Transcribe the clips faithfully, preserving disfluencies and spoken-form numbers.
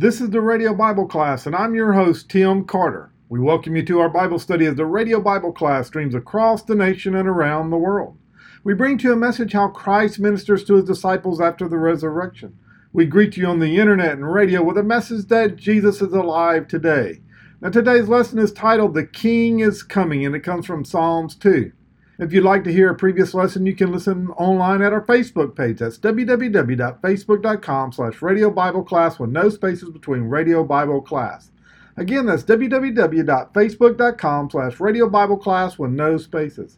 This is the Radio Bible Class, and I'm your host, Tim Carter. We welcome you to our Bible study as the Radio Bible Class streams across the nation and around the world. We bring to you a message how Christ ministers to his disciples after the resurrection. We greet you on the internet and radio with a message that Jesus is alive today. Now, today's lesson is titled, The King is Coming, and it comes from Psalms two. If you'd like to hear a previous lesson, you can listen online at our Facebook page. That's www.facebook.com slash Radio Bible Class with no spaces between Radio Bible Class. Again, that's www.facebook.com slash Radio Bible Class with no spaces.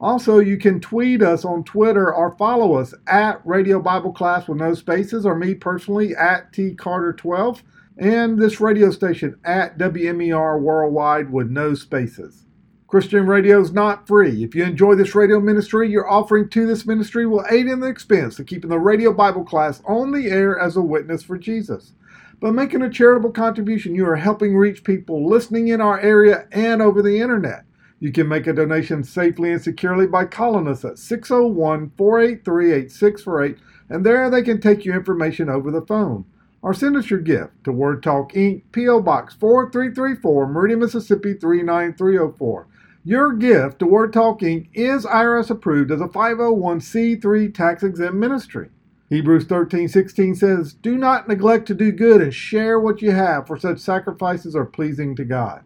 Also, you can tweet us on Twitter or follow us at Radio Bible Class with no spaces, or me personally at T Carter twelve, and this radio station at W M E R Worldwide with no spaces. Christian radio is not free. If you enjoy this radio ministry, your offering to this ministry will aid in the expense of keeping the Radio Bible Class on the air as a witness for Jesus. By making a charitable contribution, you are helping reach people listening in our area and over the internet. You can make a donation safely and securely by calling us at six oh one, four eight three, eight six four eight, and there they can take your information over the phone. Or send us your gift to WordTalk, Incorporated, P O Box four three three four, Meridian, Mississippi three nine three oh four. Your gift to WordTalk, Incorporated is I R S approved as a five oh one c three tax-exempt ministry. Hebrews thirteen sixteen says, "Do not neglect to do good and share what you have, for such sacrifices are pleasing to God."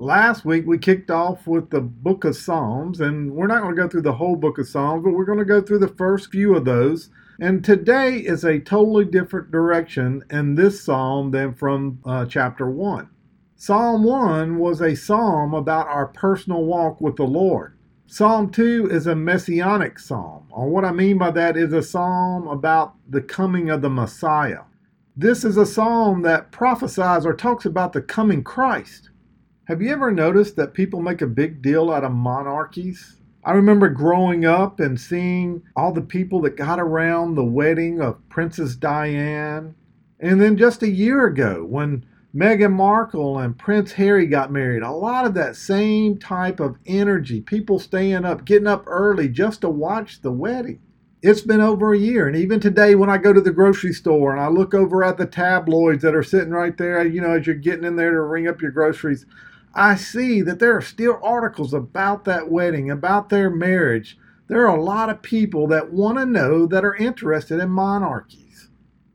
Last week we kicked off with the book of Psalms, and we're not going to go through the whole book of Psalms, but we're going to go through the first few of those. And today is a totally different direction in this psalm than from uh, chapter one. Psalm one was a psalm about our personal walk with the Lord. Psalm two is a messianic psalm, or what I mean by that is a psalm about the coming of the Messiah. This is a psalm that prophesies or talks about the coming Christ. Have you ever noticed that people make a big deal out of monarchies? I remember growing up and seeing all the people that got around the wedding of Princess Diana. And then just a year ago, when Meghan Markle and Prince Harry got married, a lot of that same type of energy, people staying up, getting up early just to watch the wedding. It's been over a year, and even today when I go to the grocery store and I look over at the tabloids that are sitting right there, you know, as you're getting in there to ring up your groceries, I see that there are still articles about that wedding, about their marriage. There are a lot of people that want to know, that are interested in monarchies.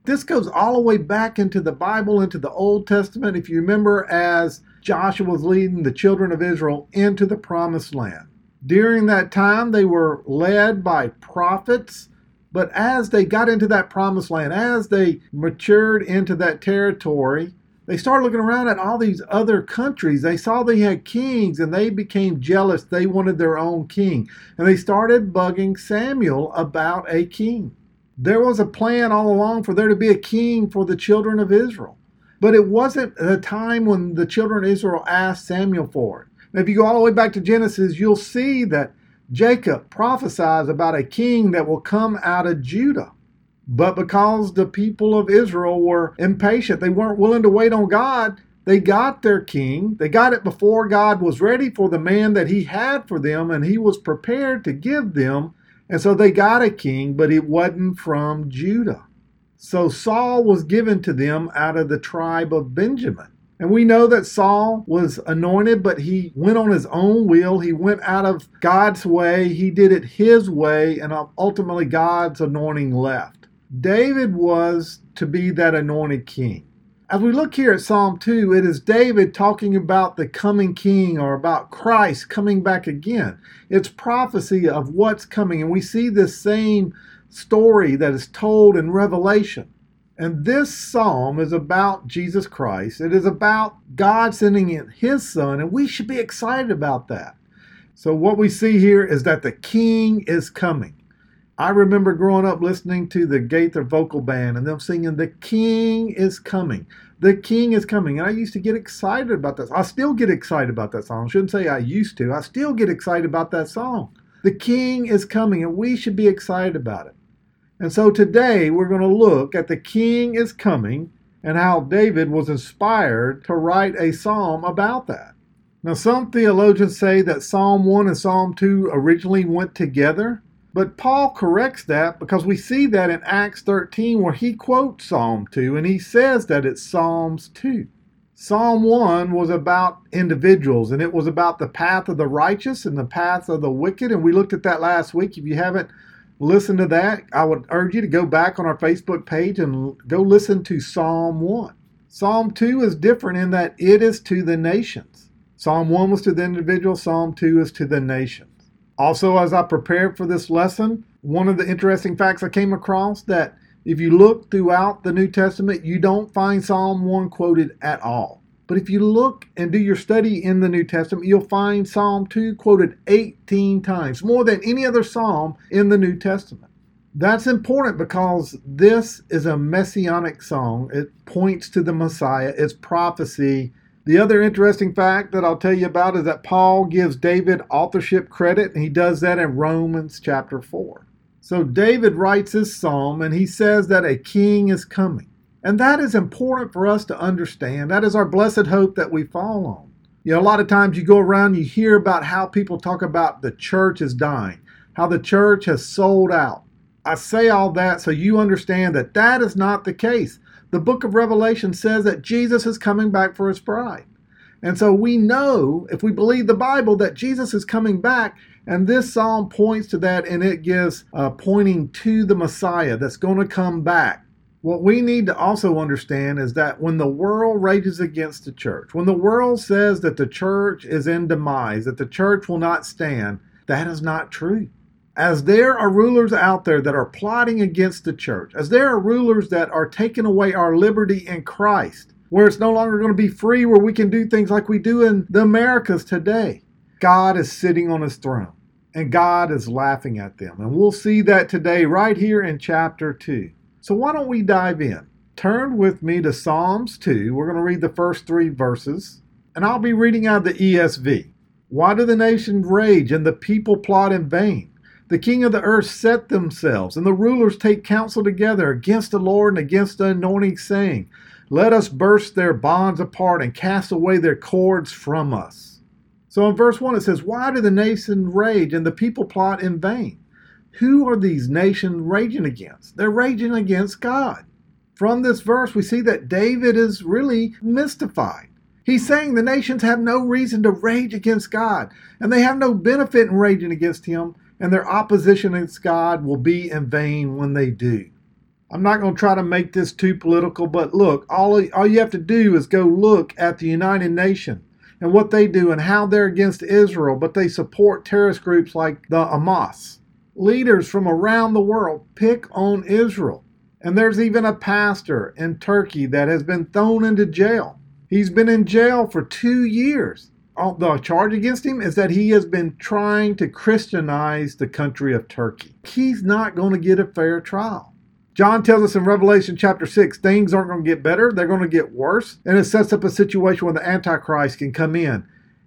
This goes all the way back into the Bible, into the Old Testament, if you remember, as Joshua was leading the children of Israel into the Promised Land. During that time, they were led by prophets, but as they got into that Promised Land, as they matured into that territory, they started looking around at all these other countries. They saw they had kings, and they became jealous. They wanted their own king. And they started bugging Samuel about a king. There was a plan all along for there to be a king for the children of Israel. But it wasn't the time when the children of Israel asked Samuel for it. Now, if you go all the way back to Genesis, you'll see that Jacob prophesies about a king that will come out of Judah. But because the people of Israel were impatient, they weren't willing to wait on God, they got their king. They got it before God was ready for the man that he had for them, and he was prepared to give them. And so they got a king, but it wasn't from Judah. So Saul was given to them out of the tribe of Benjamin. And we know that Saul was anointed, but he went on his own will. He went out of God's way. He did it his way, and ultimately God's anointing left. David was to be that anointed king. As we look here at Psalm two, it is David talking about the coming king, or about Christ coming back again. It's prophecy of what's coming, and we see this same story that is told in Revelation. And this psalm is about Jesus Christ. It is about God sending in his son, and we should be excited about that. So what we see here is that the king is coming. I remember growing up listening to the Gaither Vocal Band and them singing, "The King is Coming. The King is Coming." And I used to get excited about that. I still get excited about that song. I shouldn't say I used to. I still get excited about that song. The King is coming, and we should be excited about it. And so today we're going to look at The King is Coming and how David was inspired to write a psalm about that. Now, some theologians say that Psalm one and Psalm two originally went together. But Paul corrects that because we see that in Acts thirteen where he quotes Psalm two and he says that it's Psalms two. Psalm one was about individuals, and it was about the path of the righteous and the path of the wicked, and we looked at that last week. If you haven't listened to that, I would urge you to go back on our Facebook page and go listen to Psalm one. Psalm two is different in that it is to the nations. Psalm one was to the individual, Psalm two is to the nations. Also, as I prepared for this lesson, one of the interesting facts I came across that if you look throughout the New Testament, you don't find Psalm one quoted at all. But if you look and do your study in the New Testament, you'll find Psalm two quoted eighteen times, more than any other psalm in the New Testament. That's important because this is a messianic song. It points to the Messiah. It's prophecy. The other interesting fact that I'll tell you about is that Paul gives David authorship credit, and he does that in Romans chapter four. So David writes this psalm, and he says that a king is coming. And that is important for us to understand. That is our blessed hope that we fall on. You know, a lot of times you go around, you hear about how people talk about the church is dying, how the church has sold out. I say all that so you understand that that is not the case. The book of Revelation says that Jesus is coming back for his bride. And so we know, if we believe the Bible, that Jesus is coming back. And this psalm points to that, and it gives uh, pointing to the Messiah that's going to come back. What we need to also understand is that when the world rages against the church, when the world says that the church is in demise, that the church will not stand, that is not true. As there are rulers out there that are plotting against the church, as there are rulers that are taking away our liberty in Christ, where it's no longer going to be free, where we can do things like we do in the Americas today, God is sitting on his throne, and God is laughing at them. And we'll see that today right here in chapter two. So why don't we dive in? Turn with me to Psalms two. We're going to read the first three verses, and I'll be reading out of the E S V. Why do the nations rage and the people plot in vain? The king of the earth set themselves, and the rulers take counsel together against the Lord and against the anointing, saying, Let us burst their bonds apart and cast away their cords from us. So in verse one it says, Why do the nations rage and the people plot in vain? Who are these nations raging against? They're raging against God. From this verse we see that David is really mystified. He's saying the nations have no reason to rage against God, and they have no benefit in raging against him. And their opposition against God will be in vain when they do. I'm not going to try to make this too political, but look, all, all you have to do is go look at the United Nations and what they do and how they're against Israel, but they support terrorist groups like the Hamas. Leaders from around the world pick on Israel. And there's even a pastor in Turkey that has been thrown into jail. He's been in jail for two years. The charge against him is that he has been trying to Christianize the country of Turkey. He's not going to get a fair trial. John tells us in Revelation chapter six, things aren't going to get better. They're going to get worse. And it sets up a situation where the Antichrist can come in.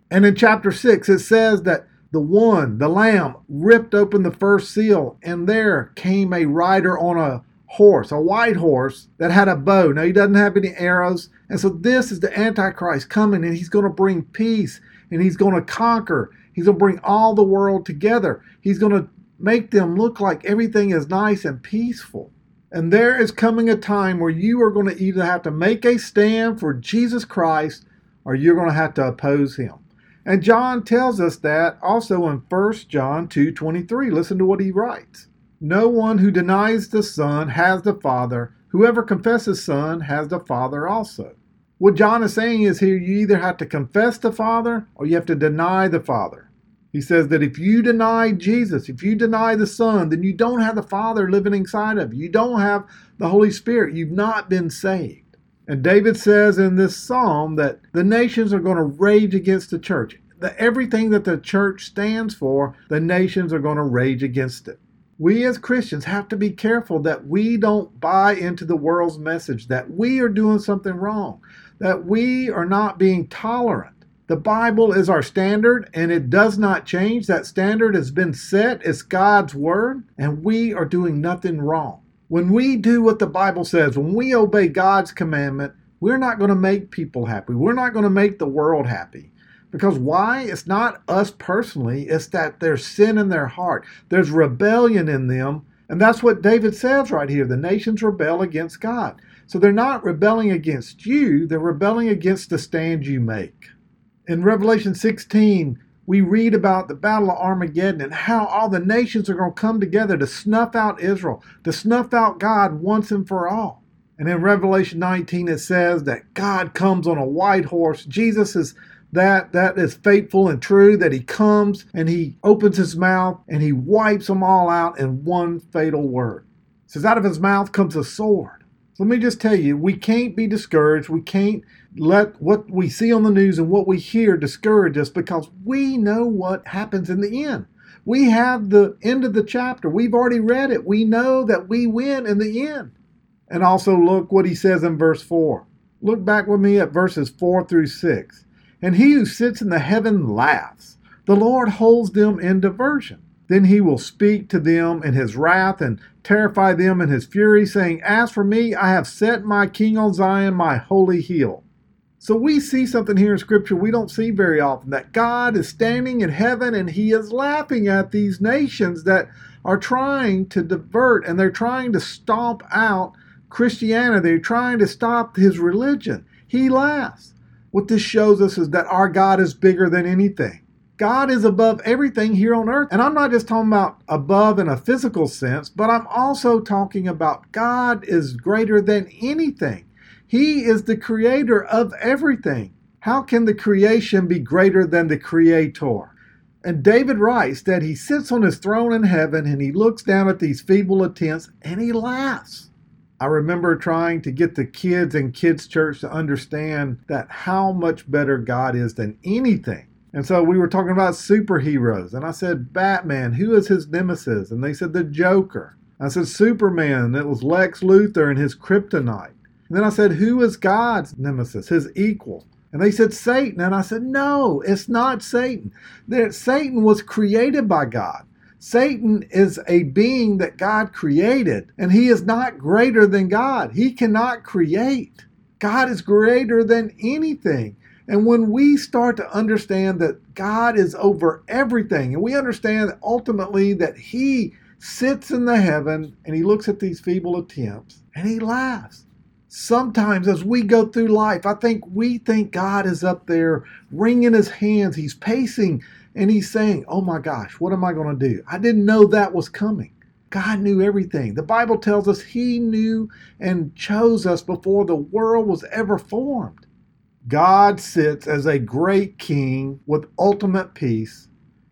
And in chapter six, it says that the one, the Lamb, ripped open the first seal. And there came a rider on a horse, a white horse that had a bow. Now, he doesn't have any arrows. And so this is the Antichrist coming, and he's going to bring peace, and he's going to conquer. He's going to bring all the world together. He's going to make them look like everything is nice and peaceful. And there is coming a time where you are going to either have to make a stand for Jesus Christ, or you're going to have to oppose him. And John tells us that also in First John two twenty-three. Listen to what he writes. No one who denies the Son has the Father. Whoever confesses Son has the Father also. What John is saying is here, you either have to confess the Father or you have to deny the Father. He says that if you deny Jesus, if you deny the Son, then you don't have the Father living inside of you. You don't have the Holy Spirit. You've not been saved. And David says in this psalm that the nations are going to rage against the church. The, everything that the church stands for, the nations are going to rage against it. We as Christians have to be careful that we don't buy into the world's message, that we are doing something wrong, that we are not being tolerant. The Bible is our standard, and it does not change. That standard has been set. It's God's word, and we are doing nothing wrong. When we do what the Bible says, when we obey God's commandment, we're not going to make people happy. We're not going to make the world happy. Because why? It's not us personally. It's that there's sin in their heart. There's rebellion in them. And that's what David says right here. The nations rebel against God. So they're not rebelling against you. They're rebelling against the stand you make. In Revelation sixteen, we read about the Battle of Armageddon and how all the nations are going to come together to snuff out Israel, to snuff out God once and for all. And in Revelation nineteen, it says that God comes on a white horse. Jesus is that that is faithful and true, that he comes and he opens his mouth and he wipes them all out in one fatal word. It says out of his mouth comes a sword. Let me just tell you, we can't be discouraged. We can't let what we see on the news and what we hear discourage us, because we know what happens in the end. We have the end of the chapter. We've already read it. We know that we win in the end. And also look what he says in verse four. Look back with me at verses four through six. And he who sits in the heaven laughs. The Lord holds them in diversion. Then he will speak to them in his wrath and terrify them in his fury, saying, as for me, I have set my king on Zion, my holy hill. So we see something here in Scripture we don't see very often, that God is standing in heaven and he is laughing at these nations that are trying to divert, and they're trying to stomp out Christianity. They're trying to stop his religion. He laughs. What this shows us is that our God is bigger than anything. God is above everything here on earth. And I'm not just talking about above in a physical sense, but I'm also talking about God is greater than anything. He is the creator of everything. How can the creation be greater than the creator? And David writes that he sits on his throne in heaven and he looks down at these feeble attempts and he laughs. I remember trying to get the kids in kids' church to understand that how much better God is than anything. And so we were talking about superheroes. And I said, Batman, who is his nemesis? And they said, the Joker. I said, Superman. And it was Lex Luthor and his kryptonite. And then I said, who is God's nemesis, his equal? And they said, Satan. And I said, no, it's not Satan. Satan was created by God. Satan is a being that God created. And he is not greater than God. He cannot create. God is greater than anything. And when we start to understand that God is over everything, and we understand ultimately that he sits in the heaven and he looks at these feeble attempts and he laughs. Sometimes as we go through life, I think we think God is up there wringing his hands. He's pacing and he's saying, oh my gosh, what am I going to do? I didn't know that was coming. God knew everything. The Bible tells us he knew and chose us before the world was ever formed. God sits as a great king with ultimate peace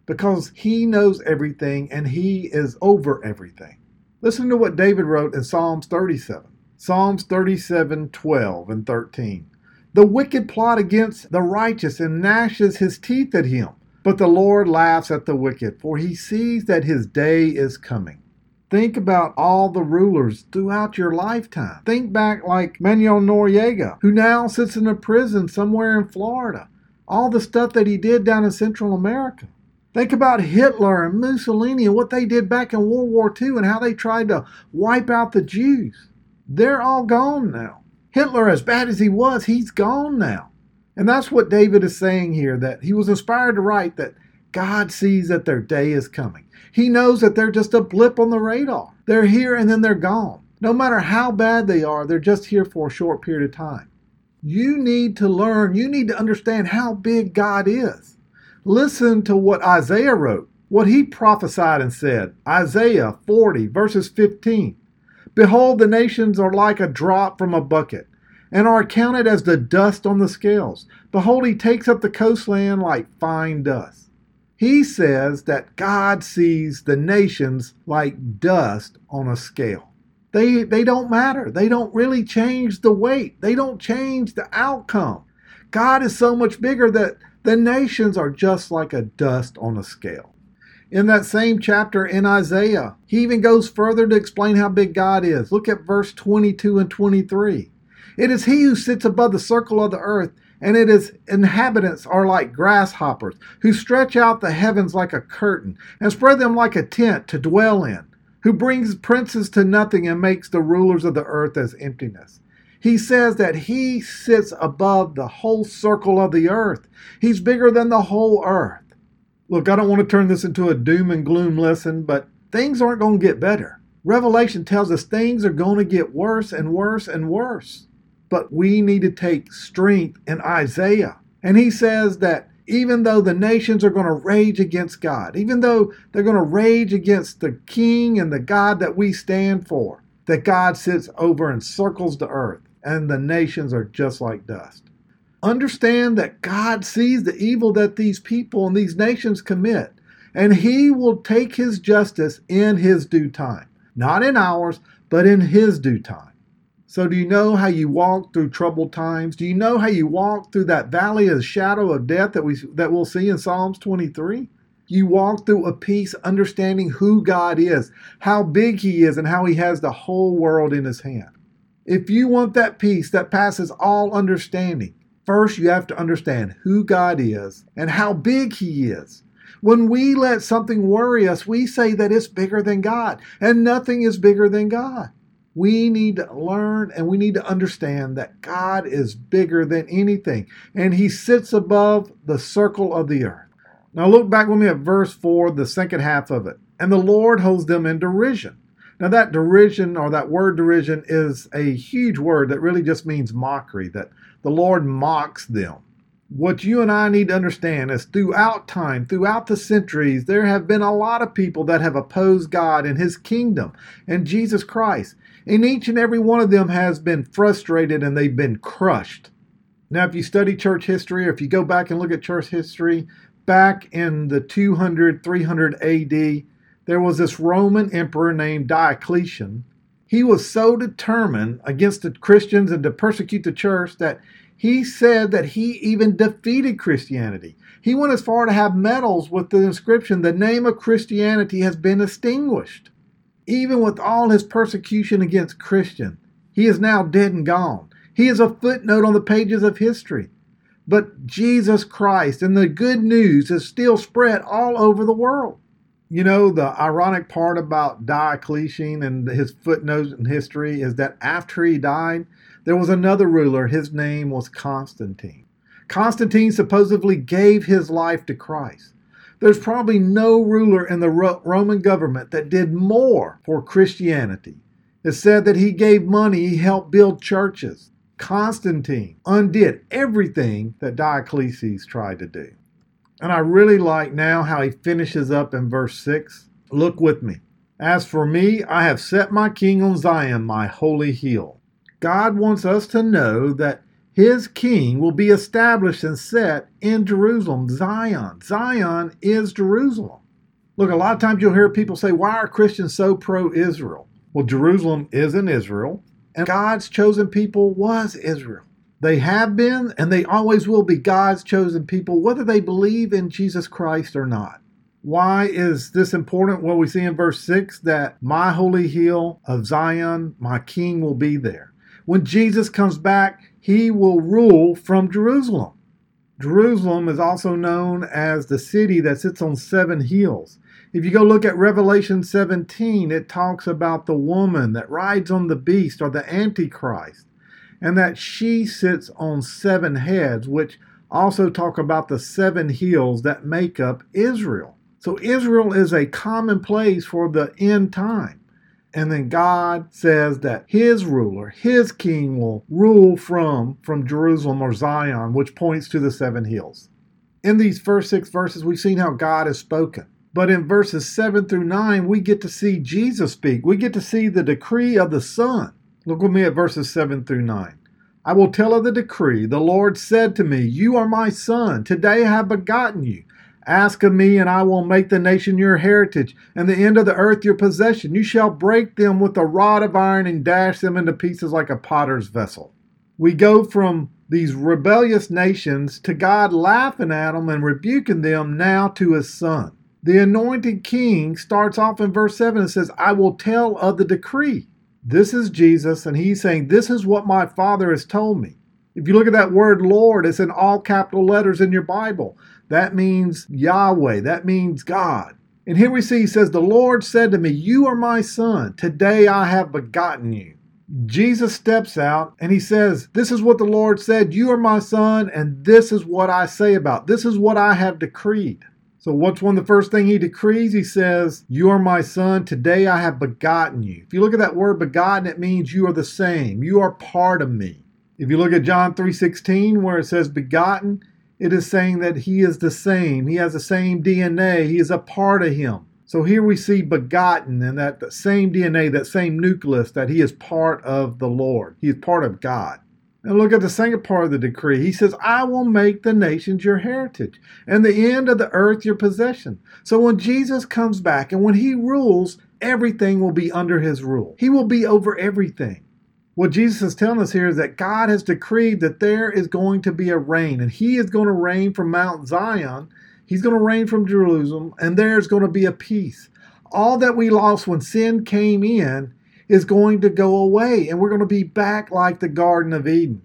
because he knows everything and he is over everything. Listen to what David wrote in Psalms thirty-seven. Psalms thirty-seven, twelve and thirteen. The wicked plot against the righteous and gnashes his teeth at him, but the Lord laughs at the wicked, for he sees that his day is coming. Think about all the rulers throughout your lifetime. Think back like Manuel Noriega, who now sits in a prison somewhere in Florida. All the stuff that he did down in Central America. Think about Hitler and Mussolini and what they did back in World War Two and how they tried to wipe out the Jews. They're all gone now. Hitler, as bad as he was, he's gone now. And that's what David is saying here, that he was inspired to write that God sees that their day is coming. He knows that they're just a blip on the radar. They're here and then they're gone. No matter how bad they are, they're just here for a short period of time. You need to learn, you need to understand how big God is. Listen to what Isaiah wrote, what he prophesied and said. Isaiah forty, verses fifteen. Behold, the nations are like a drop from a bucket, and are counted as the dust on the scales. Behold, he takes up the coastland like fine dust. He says that God sees the nations like dust on a scale. They, they don't matter. They don't really change the weight. They don't change the outcome. God is so much bigger that the nations are just like a dust on a scale. In that same chapter in Isaiah, he even goes further to explain how big God is. Look at verse twenty-two and twenty-three. It is he who sits above the circle of the earth, and its inhabitants are like grasshoppers, who stretch out the heavens like a curtain, and spread them like a tent to dwell in, who brings princes to nothing and makes the rulers of the earth as emptiness. He says that he sits above the whole circle of the earth. He's bigger than the whole earth. Look, I don't want to turn this into a doom and gloom lesson, but things aren't going to get better. Revelation tells us things are going to get worse and worse and worse. But we need to take strength in Isaiah. And he says that even though the nations are going to rage against God, even though they're going to rage against the king and the God that we stand for, that God sits over and circles the earth, and the nations are just like dust. Understand that God sees the evil that these people and these nations commit, and he will take his justice in his due time. Not in ours, but in his due time. So do you know how you walk through troubled times? Do you know how you walk through that valley of the shadow of death that, we, that we'll see in Psalms twenty-three? You walk through a peace understanding who God is, how big he is, and how he has the whole world in his hand. If you want that peace that passes all understanding, first you have to understand who God is and how big he is. When we let something worry us, we say that it's bigger than God, and nothing is bigger than God. We need to learn and we need to understand that God is bigger than anything, and he sits above the circle of the earth. Now look back with me at verse four, the second half of it. And the Lord holds them in derision. Now that derision, or that word derision, is a huge word that really just means mockery, that the Lord mocks them. What you and I need to understand is throughout time, throughout the centuries, there have been a lot of people that have opposed God and his kingdom and Jesus Christ. And each and every one of them has been frustrated and they've been crushed. Now, if you study church history, or if you go back and look at church history, back in the two hundred, three hundred A D, there was this Roman emperor named Diocletian. He was so determined against the Christians and to persecute the church that he said that he even defeated Christianity. He went as far to have medals with the inscription, "The name of Christianity has been extinguished." Even with all his persecution against Christians, he is now dead and gone. He is a footnote on the pages of history. But Jesus Christ and the good news is still spread all over the world. You know, the ironic part about Diocletian and his footnotes in history is that after he died, there was another ruler. His name was Constantine. Constantine supposedly gave his life to Christ. There's probably no ruler in the Roman government that did more for Christianity. It's said that he gave money, he helped build churches. Constantine undid everything that Diocletian tried to do. And I really like now how he finishes up in verse six. Look with me. As for me, I have set my king on Zion, my holy hill. God wants us to know that his king will be established and set in Jerusalem, Zion. Zion is Jerusalem. Look, a lot of times you'll hear people say, why are Christians so pro-Israel? Well, Jerusalem is in Israel, and God's chosen people was Israel. They have been, and they always will be God's chosen people, whether they believe in Jesus Christ or not. Why is this important? Well, we see in verse six that my holy hill of Zion, my king will be there. When Jesus comes back, he will rule from Jerusalem. Jerusalem is also known as the city that sits on seven hills. If you go look at Revelation seventeen, it talks about the woman that rides on the beast, or the Antichrist, and that she sits on seven heads, which also talk about the seven hills that make up Israel. So Israel is a common place for the end time. And then God says that his ruler, his king, will rule from, from Jerusalem, or Zion, which points to the seven hills. In these first six verses, we've seen how God has spoken. But in verses seven through nine, we get to see Jesus speak. We get to see the decree of the Son. Look with me at verses seven through nine. I will tell of the decree. The Lord said to me, you are my son. Today I have begotten you. Ask of me, and I will make the nation your heritage, and the end of the earth your possession. You shall break them with a rod of iron and dash them into pieces like a potter's vessel. We go from these rebellious nations to God laughing at them and rebuking them, now to his son. The anointed king starts off in verse seven and says, I will tell of the decree. This is Jesus, and he's saying, this is what my Father has told me. If you look at that word Lord, it's in all capital letters in your Bible. That means Yahweh. That means God. And here we see, he says, the Lord said to me, you are my son. Today I have begotten you. Jesus steps out and he says, this is what the Lord said, you are my son, and this is what I say about. This is what I have decreed. So what's one of the first thing he decrees? He says, you are my son, today I have begotten you. If you look at that word begotten, it means you are the same. You are part of me. If you look at John three sixteen, where it says begotten, it is saying that he is the same. He has the same D N A. He is a part of him. So here we see begotten and that, that same D N A, that same nucleus, that he is part of the Lord. He is part of God. And look at the second part of the decree. He says, I will make the nations your heritage and the end of the earth your possession. So when Jesus comes back and when he rules, everything will be under his rule. He will be over everything. What Jesus is telling us here is that God has decreed that there is going to be a reign, and he is going to reign from Mount Zion. He's going to reign from Jerusalem, and there's going to be a peace. All that we lost when sin came in is going to go away, and we're going to be back like the Garden of Eden.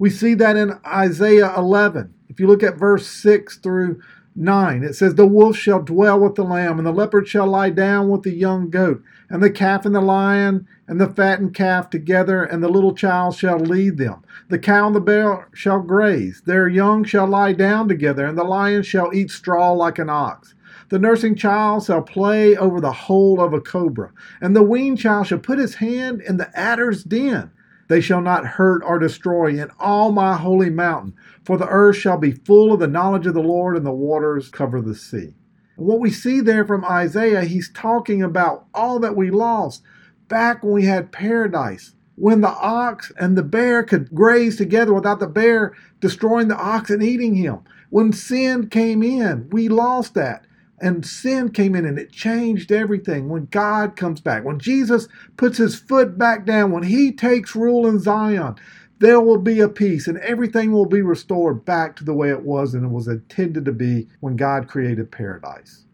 We see that in Isaiah eleven. If you look at verse six through nine, it says, the wolf shall dwell with the lamb, and the leopard shall lie down with the young goat, and the calf and the lion and the fattened calf together, and the little child shall lead them. The cow and the bear shall graze, their young shall lie down together, and the lion shall eat straw like an ox. The nursing child shall play over the hole of a cobra, and the weaned child shall put his hand in the adder's den. They shall not hurt or destroy in all my holy mountain, for the earth shall be full of the knowledge of the Lord, and the waters cover the sea. And what we see there from Isaiah, he's talking about all that we lost back when we had paradise, when the ox and the bear could graze together without the bear destroying the ox and eating him. When sin came in, we lost that. And sin came in and it changed everything. When God comes back, when Jesus puts his foot back down, when he takes rule in Zion, there will be a peace and everything will be restored back to the way it was and it was intended to be when God created paradise.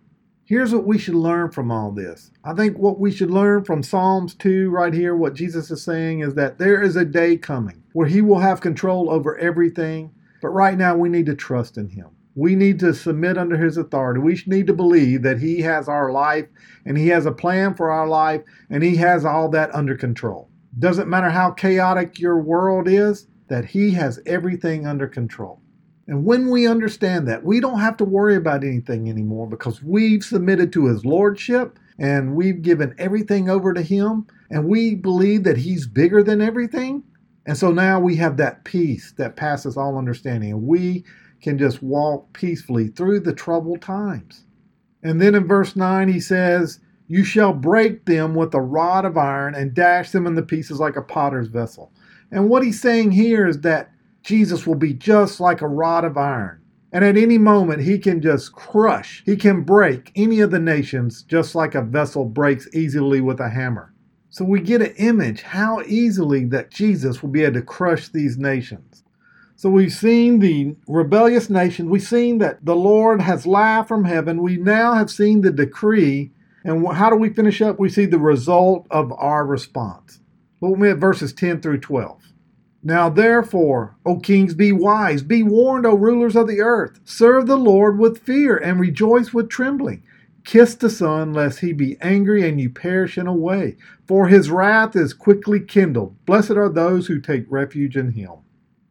Here's what we should learn from all this. I think what we should learn from Psalms two right here, what Jesus is saying is that there is a day coming where he will have control over everything. But right now we need to trust in him. We need to submit under his authority. We need to believe that he has our life and he has a plan for our life and he has all that under control. Doesn't matter how chaotic your world is, that he has everything under control. And when we understand that, we don't have to worry about anything anymore because we've submitted to his lordship and we've given everything over to him and we believe that he's bigger than everything. And so now we have that peace that passes all understanding, and we can just walk peacefully through the troubled times. And then in verse nine he says, you shall break them with a rod of iron and dash them into pieces like a potter's vessel. And what he's saying here is that Jesus will be just like a rod of iron. And at any moment he can just crush, he can break any of the nations just like a vessel breaks easily with a hammer. So we get an image how easily that Jesus will be able to crush these nations. So we've seen the rebellious nation. We've seen that the Lord has laughed from heaven. We now have seen the decree. And how do we finish up? We see the result of our response. Look at verses ten through twelve. Now therefore, O kings, be wise. Be warned, O rulers of the earth. Serve the Lord with fear and rejoice with trembling. Kiss the Son, lest he be angry and you perish in a way. For his wrath is quickly kindled. Blessed are those who take refuge in him.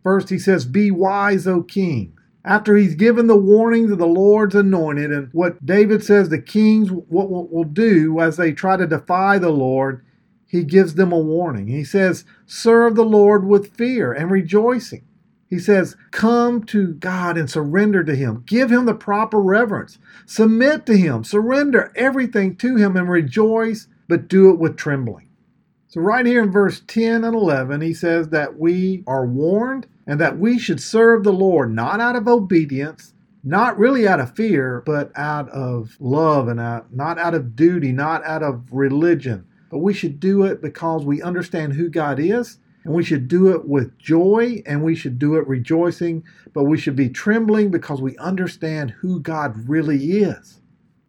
First, he says, be wise, O king. After he's given the warnings of the Lord's anointed and what David says the kings what will, will do as they try to defy the Lord, he gives them a warning. He says, serve the Lord with fear and rejoicing. He says, come to God and surrender to him. Give him the proper reverence. Submit to him. Surrender everything to him and rejoice, but do it with trembling. So right here in verse ten and eleven, he says that we are warned and that we should serve the Lord, not out of obedience, not really out of fear, but out of love and out, not out of duty, not out of religion. But we should do it because we understand who God is, and we should do it with joy, and we should do it rejoicing, but we should be trembling because we understand who God really is.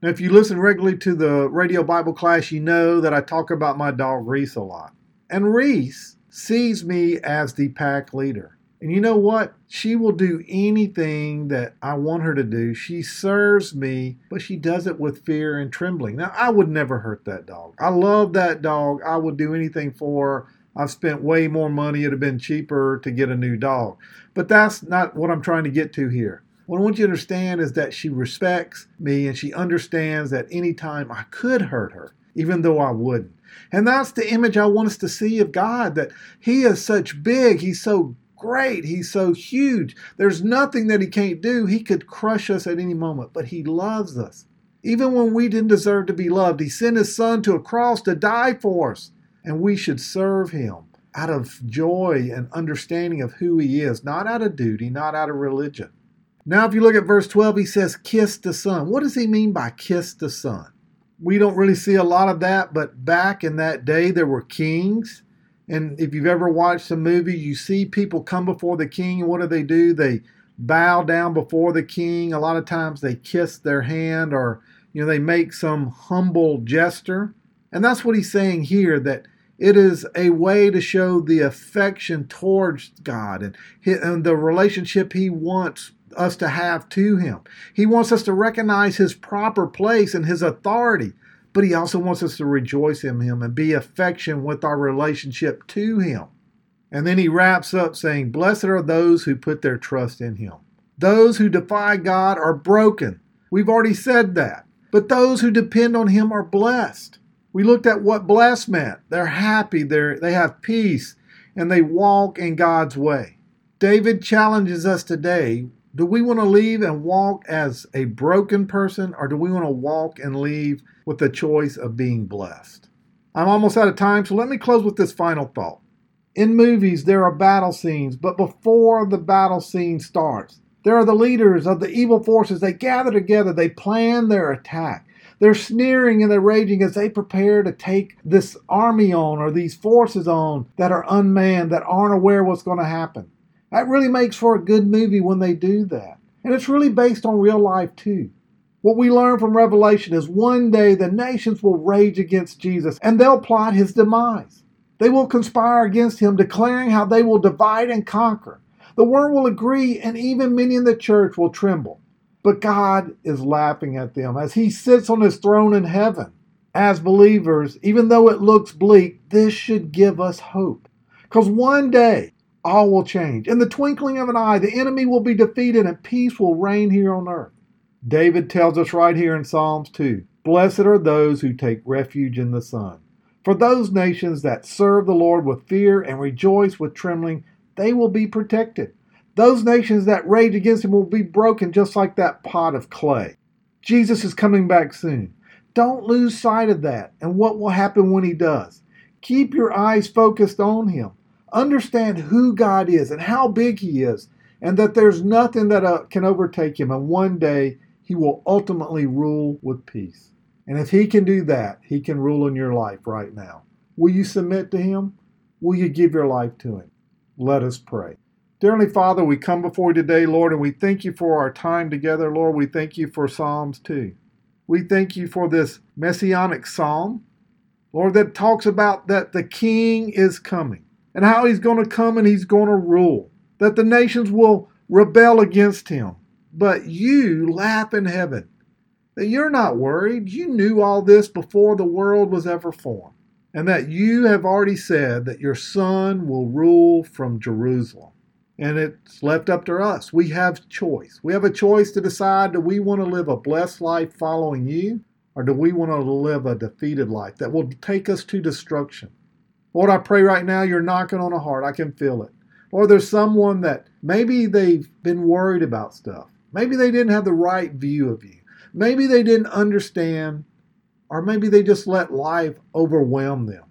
Now, if you listen regularly to the Radio Bible Class, you know that I talk about my dog Reese a lot. And Reese sees me as the pack leader. And you know what? She will do anything that I want her to do. She serves me, but she does it with fear and trembling. Now, I would never hurt that dog. I love that dog. I would do anything for her. I've spent way more money. It'd have been cheaper to get a new dog. But that's not what I'm trying to get to here. What I want you to understand is that she respects me and she understands that any time I could hurt her, even though I wouldn't. And that's the image I want us to see of God, that He is such big, He's so great, He's so huge. There's nothing that He can't do. He could crush us at any moment, but He loves us. Even when we didn't deserve to be loved, He sent His Son to a cross to die for us, and we should serve Him out of joy and understanding of who He is, not out of duty, not out of religion. Now, if you look at verse twelve, he says, kiss the Son. What does he mean by kiss the Son? We don't really see a lot of that, but back in that day, there were kings. And if you've ever watched a movie, you see people come before the king, and what do they do? They bow down before the king. A lot of times they kiss their hand, or you know, they make some humble gesture. And that's what he's saying here, that it is a way to show the affection towards God and, his, and the relationship He wants us to have to Him. He wants us to recognize His proper place and His authority, but He also wants us to rejoice in Him and be affectionate with our relationship to Him. And then he wraps up saying, blessed are those who put their trust in Him. Those who defy God are broken. We've already said that. But those who depend on Him are blessed. We looked at what blessed meant. They're happy, they're, they have peace, and they walk in God's way. David challenges us today. Do we want to leave and walk as a broken person, or do we want to walk and leave with the choice of being blessed? I'm almost out of time, so let me close with this final thought. In movies, there are battle scenes, but before the battle scene starts, there are the leaders of the evil forces. They gather together. They plan their attack. They're sneering and they're raging as they prepare to take this army on, or these forces on, that are unmanned, that aren't aware what's going to happen. That really makes for a good movie when they do that. And it's really based on real life too. What we learn from Revelation is one day the nations will rage against Jesus and they'll plot His demise. They will conspire against Him, declaring how they will divide and conquer. The world will agree, and even many in the church will tremble. But God is laughing at them as He sits on His throne in heaven. As believers, even though it looks bleak, this should give us hope. Because one day, all will change. In the twinkling of an eye, the enemy will be defeated and peace will reign here on earth. David tells us right here in Psalms two, blessed are those who take refuge in the Son. For those nations that serve the Lord with fear and rejoice with trembling, they will be protected. Those nations that rage against Him will be broken, just like that pot of clay. Jesus is coming back soon. Don't lose sight of that and what will happen when He does. Keep your eyes focused on Him. Understand who God is and how big He is, and that there's nothing that uh, can overtake Him, and one day He will ultimately rule with peace. And if He can do that, He can rule in your life right now. Will you submit to Him? Will you give your life to Him? Let us pray. Dear Heavenly Father, we come before You today, Lord, and we thank You for our time together, Lord. We thank You for Psalms two. We thank You for this messianic psalm, Lord, that talks about that the King is coming, and how He's going to come and He's going to rule, that the nations will rebel against Him. But You laugh in heaven, that You're not worried. You knew all this before the world was ever formed, and that You have already said that Your Son will rule from Jerusalem. And it's left up to us. We have choice. We have a choice to decide, do we want to live a blessed life following You, or do we want to live a defeated life that will take us to destruction? Lord, I pray right now You're knocking on a heart. I can feel it. Lord, there's someone that maybe they've been worried about stuff. Maybe they didn't have the right view of You. Maybe they didn't understand, or maybe they just let life overwhelm them.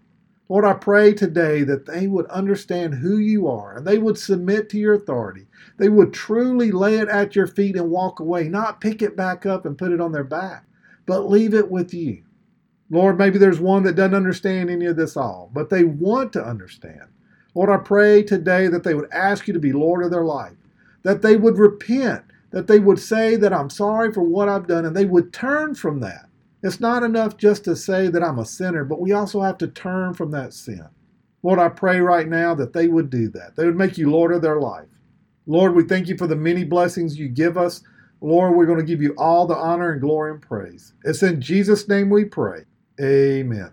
Lord, I pray today that they would understand who You are, and they would submit to Your authority. They would truly lay it at Your feet and walk away, not pick it back up and put it on their back, but leave it with You. Lord, maybe there's one that doesn't understand any of this all, but they want to understand. Lord, I pray today that they would ask You to be Lord of their life, that they would repent, that they would say that I'm sorry for what I've done, and they would turn from that. It's not enough just to say that I'm a sinner, but we also have to turn from that sin. Lord, I pray right now that they would do that. They would make You Lord of their life. Lord, we thank You for the many blessings You give us. Lord, we're going to give You all the honor and glory and praise. It's in Jesus' name we pray. Amen.